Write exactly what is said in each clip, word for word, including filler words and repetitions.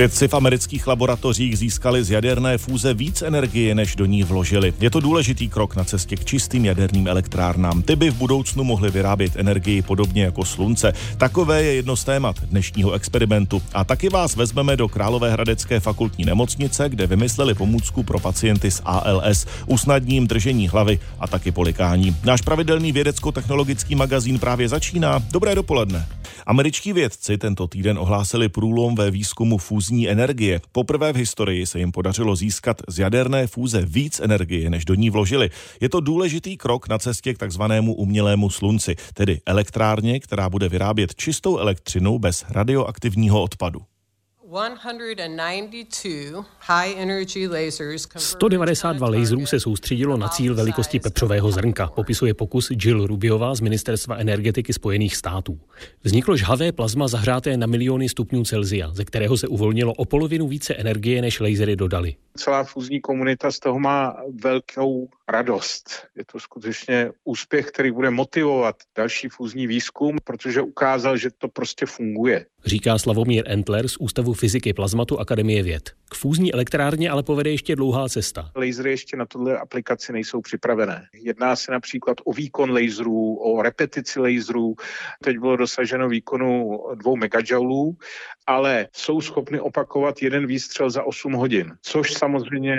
Vědci v amerických laboratořích získali z jaderné fúze víc energie, než do ní vložili. Je to důležitý krok na cestě k čistým jaderným elektrárnám. Ty by v budoucnu mohly vyrábět energii podobně jako slunce. Takové je jedno z témat dnešního experimentu. A taky vás vezmeme do Královéhradecké fakultní nemocnice, kde vymysleli pomůcku pro pacienty s A L S, usnadním držení hlavy a taky polikání. Náš pravidelný vědecko-technologický magazín právě začíná. Dobré dopoledne. Američtí vědci tento týden ohlásili průlom ve výzkumu fúzní energie. Poprvé v historii se jim podařilo získat z jaderné fúze víc energie, než do ní vložili. Je to důležitý krok na cestě k takzvanému umělému slunci, tedy elektrárně, která bude vyrábět čistou elektřinu bez radioaktivního odpadu. sto devadesát dva laserů se soustředilo na cíl velikosti pepřového zrnka, popisuje pokus Jill Rubiová z Ministerstva energetiky Spojených států. Vzniklo žhavé plazma zahřáté na miliony stupňů Celsia, ze kterého se uvolnilo o polovinu více energie, než lasery dodaly. Celá fúzní komunita z toho má velkou radost. Je to skutečně úspěch, který bude motivovat další fúzní výzkum, protože ukázal, že to prostě funguje. Říká Slavomír Entler z Ústavu fyziky plazmatu Akademie věd. K fúzní elektrárně ale povede ještě dlouhá cesta. Lasery ještě na tuhle aplikaci nejsou připravené. Jedná se například o výkon laserů, o repetici laserů. Teď bylo dosaženo výkonu dvou megajoulů, ale jsou schopny opakovat jeden výstřel za osm hodin, což samozřejmě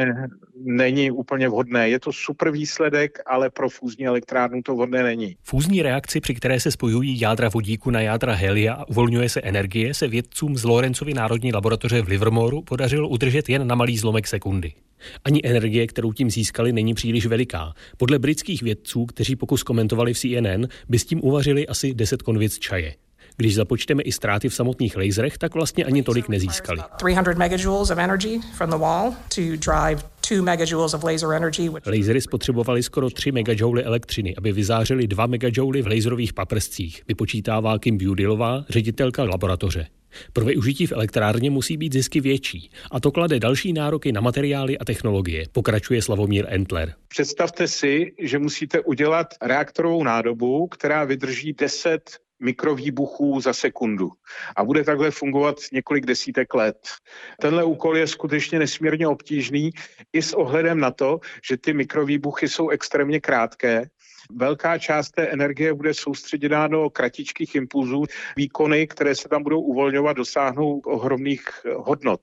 není úplně vhodné. Je to super výsledek, ale pro fúzní elektrárnu to vhodné není. Fúzní reakci, při které se spojují jádra vodíku na jádra helia a uvolňuje se energie, se vědcům z Lawrenceovy národní laboratoře v Livermoru podařilo udržet jen na malý zlomek sekundy. Ani energie, kterou tím získali, není příliš veliká. Podle britských vědců, kteří pokus komentovali v C N N, by s tím uvařili asi deset konvic čaje. Když započteme i ztráty v samotných laserech, tak vlastně ani tolik nezískali. Lasery spotřebovaly skoro tři megajouly elektřiny, aby vyzářily dva megajouly v laserových paprscích, vypočítává Kim Budilová, ředitelka laboratoře. Pro využití v elektrárně musí být zisky větší a to klade další nároky na materiály a technologie, pokračuje Slavomír Entler. Představte si, že musíte udělat reaktorovou nádobu, která vydrží deset mikrovýbuchů za sekundu a bude takhle fungovat několik desítek let. Tenhle úkol je skutečně nesmírně obtížný i s ohledem na to, že ty mikrovýbuchy jsou extrémně krátké. Velká část té energie bude soustředěná do kratičkých impulzů. Výkony, které se tam budou uvolňovat, dosáhnou ohromných hodnot.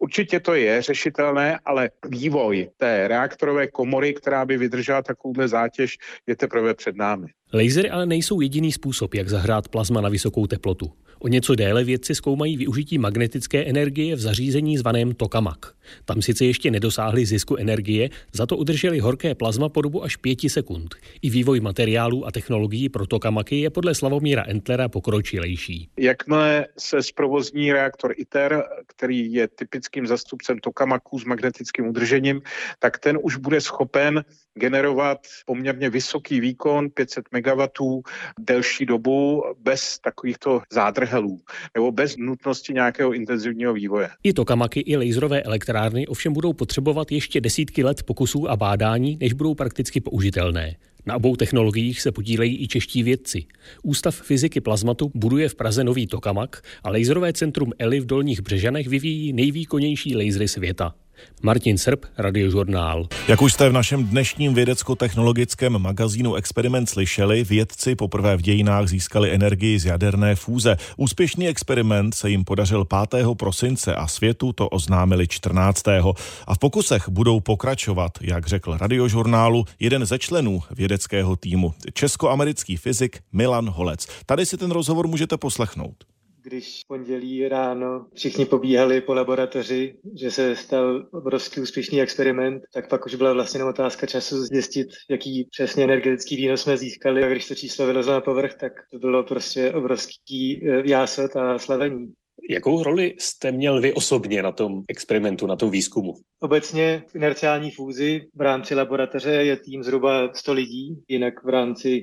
Určitě to je řešitelné, ale vývoj té reaktorové komory, která by vydržela takovouhle zátěž, je teprve před námi. Lasery ale nejsou jediný způsob, jak zahrát plazma na vysokou teplotu. O něco déle vědci zkoumají využití magnetické energie v zařízení zvaném tokamak. Tam sice ještě nedosáhli zisku energie, za to udrželi horké plazma po dobu až pěti sekund. I vývoj materiálů a technologií pro tokamaky je podle Slavomíra Entlera pokročilejší. Jakmile se zprovozní reaktor ITER, který je typickým zastupcem tokamaků s magnetickým udržením, tak ten už bude schopen generovat poměrně vysoký výkon, pět set megawatů, delší dobu bez takovýchto zádrhelů nebo bez nutnosti nějakého intenzivního vývoje. I tokamaky, i laserové elektrárny ovšem budou potřebovat ještě desítky let pokusů a bádání, než budou prakticky použitelné. Na obou technologiích se podílejí i čeští vědci. Ústav fyziky plazmatu buduje v Praze nový tokamak a laserové centrum E L I v Dolních Břežanech vyvíjí nejvýkonnější lasery světa. Martin Srb, Radiožurnál. Jak už jste v našem dnešním vědecko-technologickém magazínu Experiment slyšeli, vědci poprvé v dějinách získali energii z jaderné fúze. Úspěšný experiment se jim podařil pátého prosince a světu to oznámili čtrnáctého A v pokusech budou pokračovat, jak řekl Radiožurnálu jeden ze členů vědeckého týmu, českoamerický fyzik Milan Holec. Tady si ten rozhovor můžete poslechnout. Když v pondělí ráno všichni pobíhali po laboratoři, že se stal obrovský úspěšný experiment, tak pak už byla vlastně otázka času zjistit, jaký přesně energetický výnos jsme získali. A když to číslo vylezlo na povrch, tak to bylo prostě obrovský jásot a slavení. Jakou roli jste měl vy osobně na tom experimentu, na tom výzkumu? Obecně v inerciální fúzi v rámci laboratoře je tým zhruba sto lidí, jinak v rámci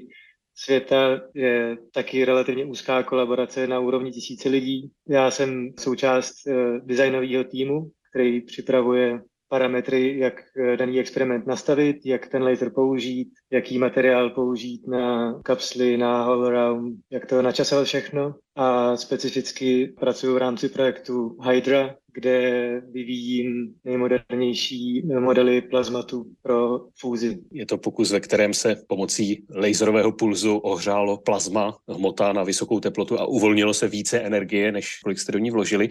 světa je taky relativně úzká kolaborace na úrovni tisíce lidí. Já jsem součást designového týmu, který připravuje parametry, jak daný experiment nastavit, jak ten laser použít, jaký materiál použít na kapsly, na hollow round, jak to načasovat všechno. A specificky pracuji v rámci projektu Hydra, kde vyvíjím nejmodernější modely plazmatu pro fúzi. Je to pokus, ve kterém se pomocí laserového pulzu ohřálo plazma, hmota na vysokou teplotu a uvolnilo se více energie, než kolik jste do ní vložili.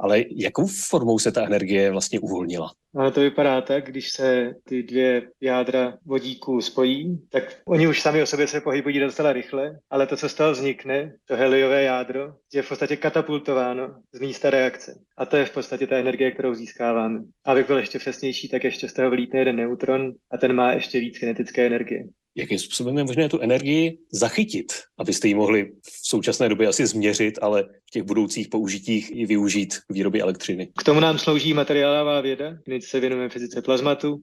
Ale jakou formou se ta energie vlastně uvolnila? Ale to vypadá tak, když se ty dvě jádra vodíku spojí, tak oni už sami o sobě se pohybují docela rychle, ale to, co z toho vznikne, to heliové jádro, je v podstatě katapultováno z místa reakce. A to je v podstatě ta energie, kterou získáváme. Abych byl ještě přesnější, tak ještě z toho vylítne jeden neutron a ten má ještě víc kinetické energie. Jakým způsobem je možné tu energii zachytit, abyste ji mohli v současné době asi změřit, ale v těch budoucích použitích i využít k výrobě elektřiny? K tomu nám slouží materiálová věda, kdy se věnujeme fyzice plazmatu,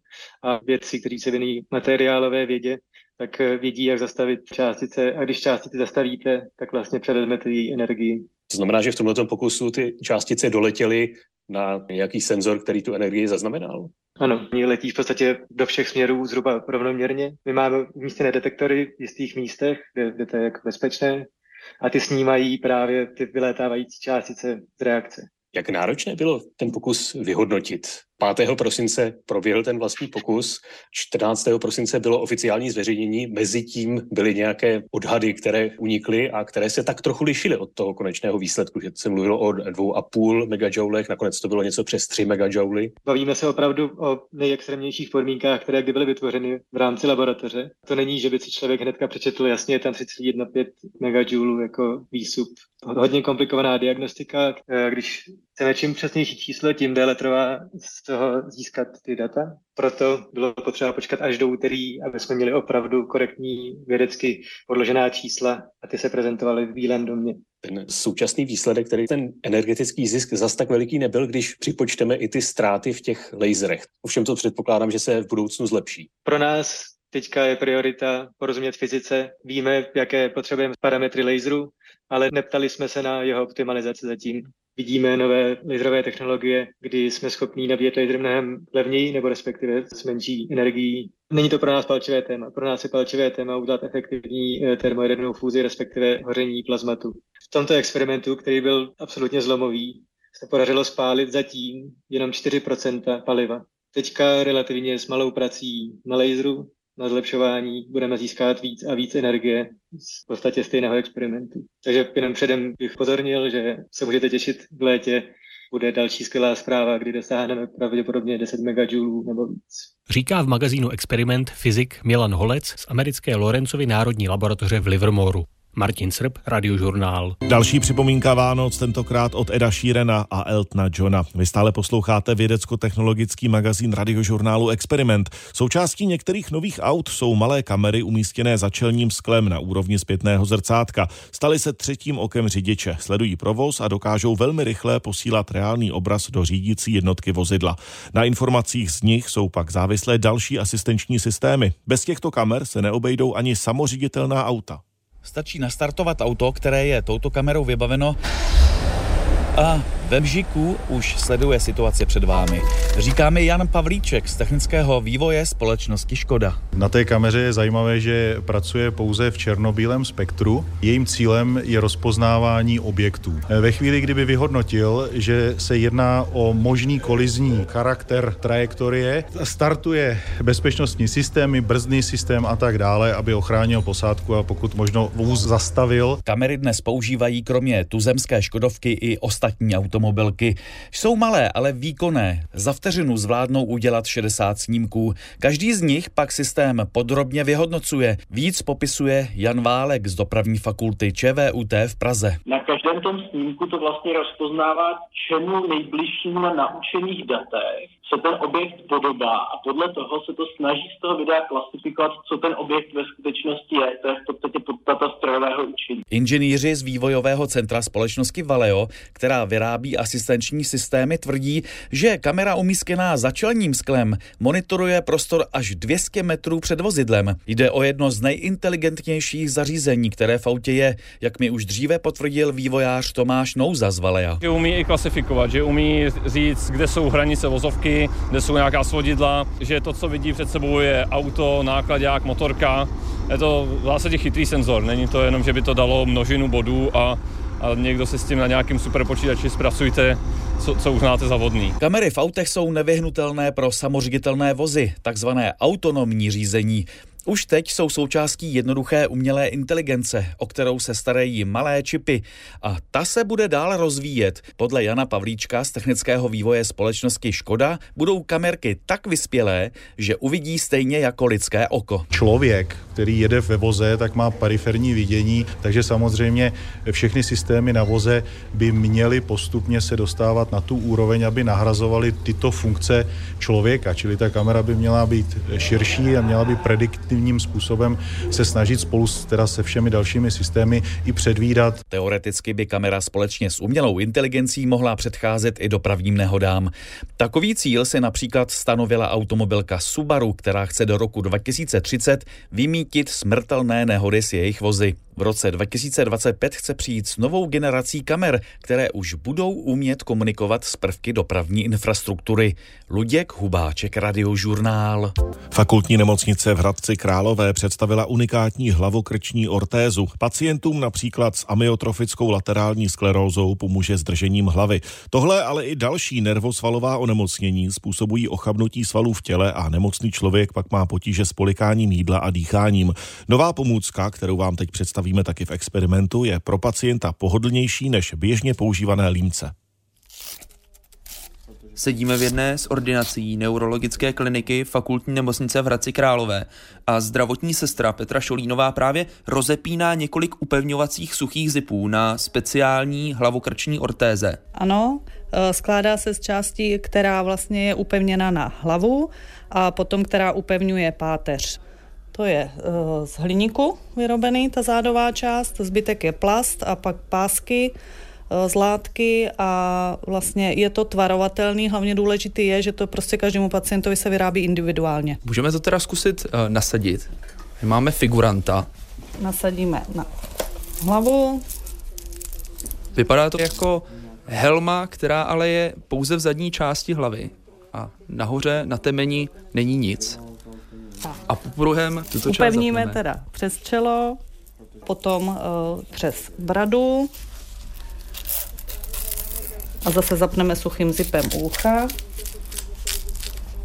a vědci, kteří se věnují materiálové vědě, tak vědí, jak zastavit částice, a když částice zastavíte, tak vlastně předvezmete její energii. To znamená, že v tomto pokusu ty částice doletěly na nějaký senzor, který tu energii zaznamenal? Ano, letí v podstatě do všech směrů zhruba rovnoměrně. My máme umístěné detektory v jistých místech, kde, kde to je jako bezpečné, a ty snímají právě ty vylétávající částice z reakce. Jak náročné bylo ten pokus vyhodnotit? pátého prosince proběhl ten vlastní pokus, čtrnáctého prosince bylo oficiální zveřejnění, mezi tím byly nějaké odhady, které unikly a které se tak trochu lišily od toho konečného výsledku, že se mluvilo o dvou a půl megajoulech, nakonec to bylo něco přes tři megajouly. Bavíme se opravdu o nejextrémnějších podmínkách, které kdy byly vytvořeny v rámci laboratoře. To není, že by si člověk hnedka přečetl, jasně je tam tři celá jedna pět megajoulů jako výstup. Hodně komplikovaná diagnostika, když chceme čím přesnější číslo, tím déle trvá z toho získat ty data. Proto bylo potřeba počkat až do úterý, aby jsme měli opravdu korektní vědecky podložená čísla, a ty se prezentovaly v Bílém domě. Ten současný výsledek, který ten energetický zisk zas tak veliký nebyl, když připočteme i ty ztráty v těch laserech. Ovšem to předpokládám, že se v budoucnu zlepší. Pro nás teďka je priorita porozumět fyzice. Víme, jaké potřebujeme parametry laseru, ale neptali jsme se na jeho optimalizaci zatím. Vidíme nové laserové technologie, kdy jsme schopní nabíjet laser mnohem levněji nebo respektive s menší energií. Není to pro nás palčivé téma. Pro nás je palčivé téma udělat efektivní termojadernou fúzi, respektive hoření plazmatu. V tomto experimentu, který byl absolutně zlomový, se podařilo spálit zatím jenom čtyři procenta paliva. Teďka relativně s malou prací na laseru, na zlepšování budeme získat víc a víc energie z v podstatě stejného experimentu. Takže jenom předem bych pozornil, že se můžete těšit v létě, bude další skvělá zpráva, kdy dosáhneme pravděpodobně deset megajoulů nebo víc. Říká v magazínu Experiment fyzik Milan Holec z americké Lawrenceovy národní laboratoře v Livermoreu. Martin Srb, Radiožurnál. Další připomínka Vánoc, tentokrát od Eda Sheerana a Eltona Johna. Vy stále posloucháte vědecko-technologický magazín Radiožurnálu Experiment. Součástí některých nových aut jsou malé kamery umístěné za čelním sklem na úrovni zpětného zrcátka. Staly se třetím okem řidiče, sledují provoz a dokážou velmi rychle posílat reálný obraz do řídící jednotky vozidla. Na informacích z nich jsou pak závislé další asistenční systémy. Bez těchto kamer se neobejdou ani samořiditelná auta. Stačí nastartovat auto, které je touto kamerou vybaveno, a ve vžiku už sleduje situaci před vámi. Říká mi Jan Pavlíček z technického vývoje společnosti Škoda. Na té kameře je zajímavé, že pracuje pouze v černobílém spektru. Jejím cílem je rozpoznávání objektů. Ve chvíli, kdyby vyhodnotil, že se jedná o možný kolizní charakter trajektorie, startuje bezpečnostní systémy, brzdný systém a tak dále, aby ochránil posádku a pokud možno vůz zastavil. Kamery dnes používají kromě tuzemské Škodovky i ostatní automobilky. Jsou malé, ale výkonné. Za vteřinu zvládnou udělat šedesát snímků. Každý z nich pak systém podrobně vyhodnocuje. Víc popisuje Jan Válek z dopravní fakulty ČVUT v Praze. Na každém tom snímku to vlastně rozpoznává, čemu nejbližším na naučených datech se ten objekt podobá, a podle toho se to snaží z toho videa klasifikovat, co ten objekt ve skutečnosti je. To je v podstatě podstata strojového učení. Inženýři z vývojového centra společnosti Valeo, která vyrábí asistenční systémy, tvrdí, že kamera umístěná za čelním sklem monitoruje prostor až dvě stě metrů před vozidlem. Jde o jedno z nejinteligentnějších zařízení, které v autě je, jak mi už dříve potvrdil vývojář Tomáš Nouza z Valea. Že umí i klasifikovat, že umí říct, kde jsou hranice vozovky, kde jsou nějaká svodidla, že to, co vidí před sebou, je auto, náklaďák, motorka. Je to v zásadě chytrý senzor, není to jenom, že by to dalo množinu bodů a a někdo se s tím na nějakém superpočítači zpracujte, co, co uznáte za vhodný. Kamery v autech jsou nevyhnutelné pro samoředitelné vozy, takzvané autonomní řízení. Už teď jsou součástí jednoduché umělé inteligence, o kterou se starají malé čipy. A ta se bude dál rozvíjet. Podle Jana Pavlíčka z technického vývoje společnosti Škoda budou kamerky tak vyspělé, že uvidí stejně jako lidské oko. Člověk, který jede ve voze, tak má periferní vidění, takže samozřejmě všechny systémy na voze by měly postupně se dostávat na tu úroveň, aby nahrazovaly tyto funkce člověka. Čili ta kamera by měla být širší a měla by predikt způsobem se snažit spolu teda se všemi dalšími systémy i předvídat. Teoreticky by kamera společně s umělou inteligencí mohla předcházet i dopravním nehodám. Takový cíl se například stanovila automobilka Subaru, která chce do roku dva tisíce třicet vymítit smrtelné nehody s jejich vozy. V roce dva tisíce dvacet pět chce přijít s novou generací kamer, které už budou umět komunikovat s prvky dopravní infrastruktury. Luděk Hubáček, Radiožurnál. Fakultní nemocnice v Hradci Králové představila unikátní hlavokrční ortézu. Pacientům například s amyotrofickou laterální sklerózou pomůže s držením hlavy. Tohle, ale i další nervosvalová onemocnění způsobují ochabnutí svalů v těle a nemocný člověk pak má potíže s polikáním jídla a dýcháním. Nová pomůcka, kterou vám teď představím, víme taky v experimentu, je pro pacienta pohodlnější než běžně používané límce. Sedíme v jedné z ordinací neurologické kliniky Fakultní nemocnice v Hradci Králové a zdravotní sestra Petra Šolínová právě rozepíná několik upevňovacích suchých zipů na speciální hlavokrční ortéze. Ano, skládá se z části, která vlastně je upevněna na hlavu a potom, která upevňuje páteř. To je z hliníku vyrobený, ta zádová část, zbytek je plast a pak pásky z látky a vlastně je to tvarovatelný. Hlavně důležitý je, že to prostě každému pacientovi se vyrábí individuálně. Můžeme to teda zkusit nasadit. Máme figuranta. Nasadíme na hlavu. Vypadá to jako helma, která ale je pouze v zadní části hlavy a nahoře na temeni není nic. A popruhem tuto část upevníme teda přes čelo, potom uh, přes bradu a zase zapneme suchým zipem ucha.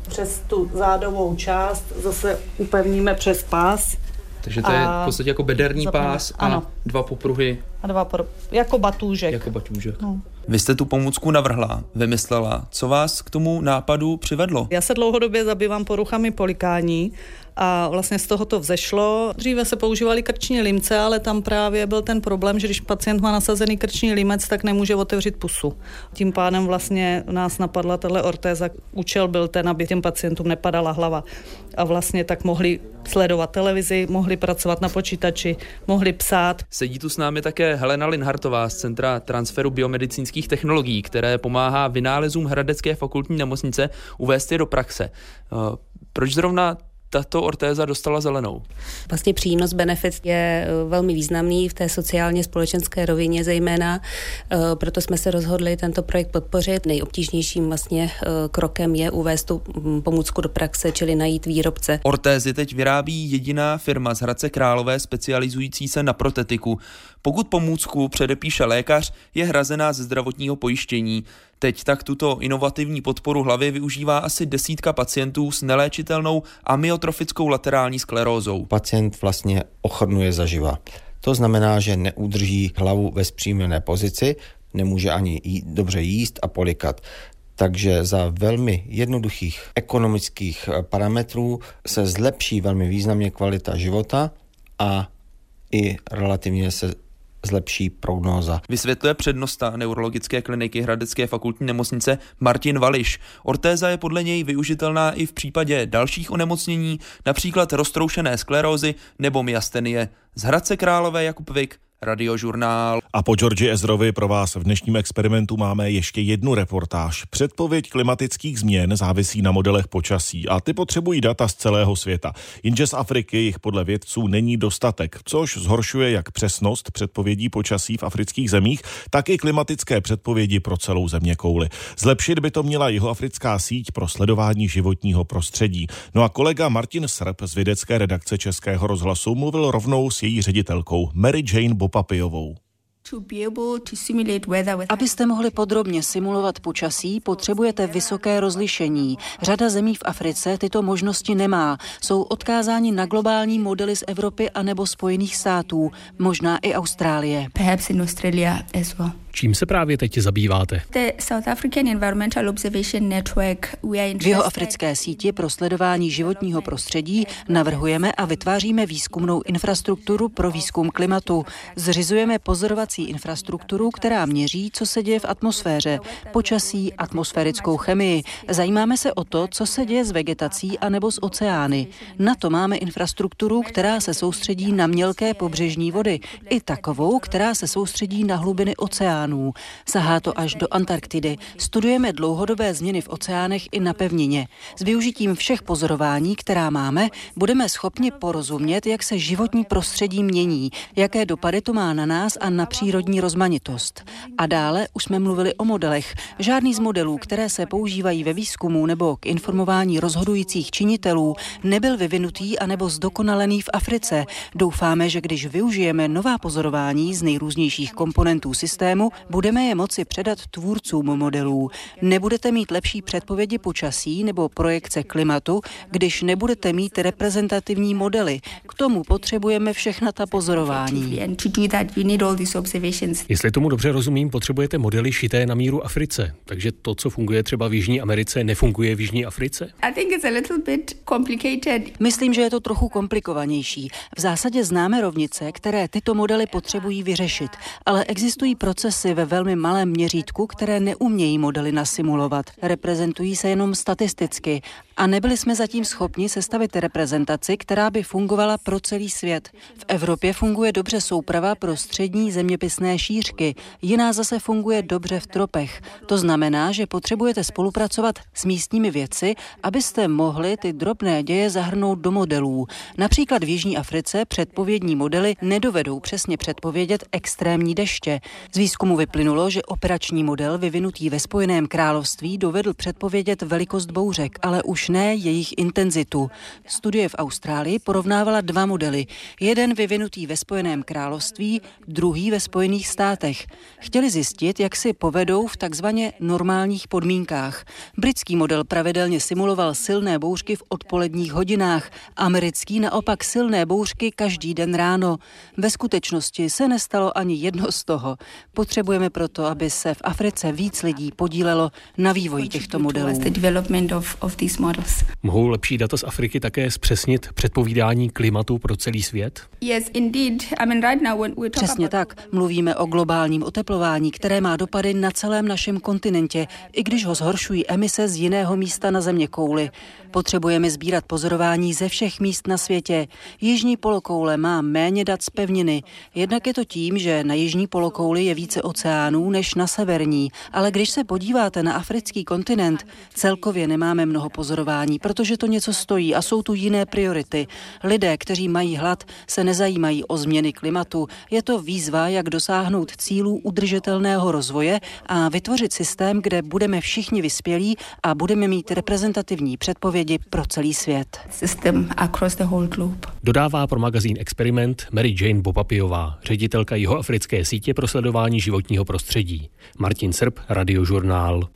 Přes tu zádovou část zase upevníme přes pás. Takže to je v podstatě jako bederní zapneme pás a ano, dva popruhy. A dva popruh, jako batůžek. Jako batůžek. No. Vy jste tu pomůcku navrhla, vymyslela. Co vás k tomu nápadu přivedlo? Já se dlouhodobě zabývám poruchami polikání a vlastně z toho to vzešlo. Dříve se používaly krční limce, ale tam právě byl ten problém, že když pacient má nasazený krční limec, tak nemůže otevřít pusu. Tím pádem vlastně nás napadla tahle ortéza. Účel byl ten, aby těm pacientům nepadala hlava. A vlastně tak mohli sledovat televizi, mohli pracovat na počítači, mohli psát. Sedí tu s námi také Helena Linhartová z Centra transferu biomedicínských technologií, které pomáhá vynálezům Hradecké fakultní nemocnice uvést je do praxe. Proč zrovna tato ortéza dostala zelenou? Vlastně přínos benefit je velmi významný v té sociálně společenské rovině zejména, proto jsme se rozhodli tento projekt podpořit. Nejobtížnějším vlastně krokem je uvést tu pomůcku do praxe, čili najít výrobce. Ortézy teď vyrábí jediná firma z Hradce Králové specializující se na protetiku. Pokud pomůcku předepíše lékař, je hrazená ze zdravotního pojištění. Teď tak tuto inovativní podporu hlavy využívá asi desítka pacientů s neléčitelnou amyotrofickou laterální sklerózou. Pacient vlastně ochrnuje zaživa. To znamená, že neudrží hlavu ve zpřímněné pozici, nemůže ani jí, dobře jíst a polikat. Takže za velmi jednoduchých ekonomických parametrů se zlepší velmi významně kvalita života a i relativně se zlepší prognóza. Vysvětluje přednosta neurologické kliniky Hradecké fakultní nemocnice Martin Vališ. Ortéza je podle něj využitelná i v případě dalších onemocnění, například roztroušené sklerózy nebo myastenie. Z Hradce Králové Jakub Vyk, Radiožurnál. A po Georgi Ezrovi pro vás v dnešním experimentu máme ještě jednu reportáž. Předpověď klimatických změn závisí na modelech počasí a ty potřebují data z celého světa. Jenže z Afriky jich podle vědců není dostatek, což zhoršuje jak přesnost předpovědí počasí v afrických zemích, tak i klimatické předpovědi pro celou zeměkouli. Zlepšit by to měla Jihoafrická síť pro sledování životního prostředí. No a kolega Martin Srb z vědecké redakce Českého rozhlasu mluvil rovnou s její ředitelkou Mary Jane Bobapijovou. Abyste mohli podrobně simulovat počasí, potřebujete vysoké rozlišení. Řada zemí v Africe tyto možnosti nemá. Jsou odkázáni na globální modely z Evropy anebo Spojených států, možná i Austrálie. Čím se právě teď zabýváte? V Jihoafrické síti pro sledování životního prostředí navrhujeme a vytváříme výzkumnou infrastrukturu pro výzkum klimatu. Zřizujeme pozorovací infrastrukturu, která měří, co se děje v atmosféře, počasí, atmosférickou chemii. Zajímáme se o to, co se děje s vegetací anebo s oceány. Na to máme infrastrukturu, která se soustředí na mělké pobřežní vody, i takovou, která se soustředí na hlubiny oceánů. Sahá to až do Antarktidy. Studujeme dlouhodobé změny v oceánech i na pevnině. S využitím všech pozorování, která máme, budeme schopni porozumět, jak se životní prostředí mění, jaké dopady to má na nás a na přírodní rozmanitost. A dále už jsme mluvili o modelech. Žádný z modelů, které se používají ve výzkumu nebo k informování rozhodujících činitelů, nebyl vyvinutý anebo zdokonalený v Africe. Doufáme, že když využijeme nová pozorování z nejrůznějších komponentů systému, budeme je moci předat tvůrcům modelů. Nebudete mít lepší předpovědi počasí nebo projekce klimatu, když nebudete mít reprezentativní modely. K tomu potřebujeme všechna ta pozorování. Jestli tomu dobře rozumím, potřebujete modely šité na míru Africe. Takže to, co funguje třeba v Jižní Americe, nefunguje v Jižní Africe? Myslím, že je to trochu komplikovanější. V zásadě známe rovnice, které tyto modely potřebují vyřešit, ale existují procesy ve velmi malém měřítku, které neumějí modely nasimulovat. Reprezentují se jenom statisticky a nebyli jsme zatím schopni sestavit reprezentaci, která by fungovala pro celý svět. V Evropě funguje dobře souprava pro střední zeměpisné šířky, jiná zase funguje dobře v tropech. To znamená, že potřebujete spolupracovat s místními vědci, abyste mohli ty drobné děje zahrnout do modelů. Například v Jižní Africe předpovědní modely nedovedou přesně předpovědět extrémní deště. Z výzkumu vyplynulo, že operační model vyvinutý ve Spojeném království dovedl předpovědět velikost bouřek, ale už ne jejich intenzitu. Studie v Austrálii porovnávala dva modely. Jeden vyvinutý ve Spojeném království, druhý ve Spojených státech. Chtěli zjistit, jak si povedou v takzvaně normálních podmínkách. Britský model pravidelně simuloval silné bouřky v odpoledních hodinách, americký naopak silné bouřky každý den ráno. Ve skutečnosti se nestalo ani jedno z toho. Potřebujeme proto, aby se v Africe víc lidí podílelo na vývoji těchto modelů. Mohou lepší data z Afriky také zpřesnit předpovídání klimatu pro celý svět? Přesně tak. Mluvíme o globálním oteplování, které má dopady na celém našem kontinentě, i když ho zhoršují emise z jiného místa na zeměkouli. Potřebujeme sbírat pozorování ze všech míst na světě. Jižní polokoule má méně dat z pevniny. Jednak je to tím, že na jižní polokouli je více oceánů než na severní, ale když se podíváte na africký kontinent, celkově nemáme mnoho pozorování, protože to něco stojí a jsou tu jiné priority. Lidé, kteří mají hlad, se nezajímají o změny klimatu. Je to výzva, jak dosáhnout cílů udržitelného rozvoje a vytvořit systém, kde budeme všichni vyspělí a budeme mít reprezentativní předpovědi pro celý svět. Dodává pro magazín Experiment Mary Jane Bobapijová, ředitelka Jihoafrické sítě pro sledování životního prostředí. Martin Srb, Radiožurnál.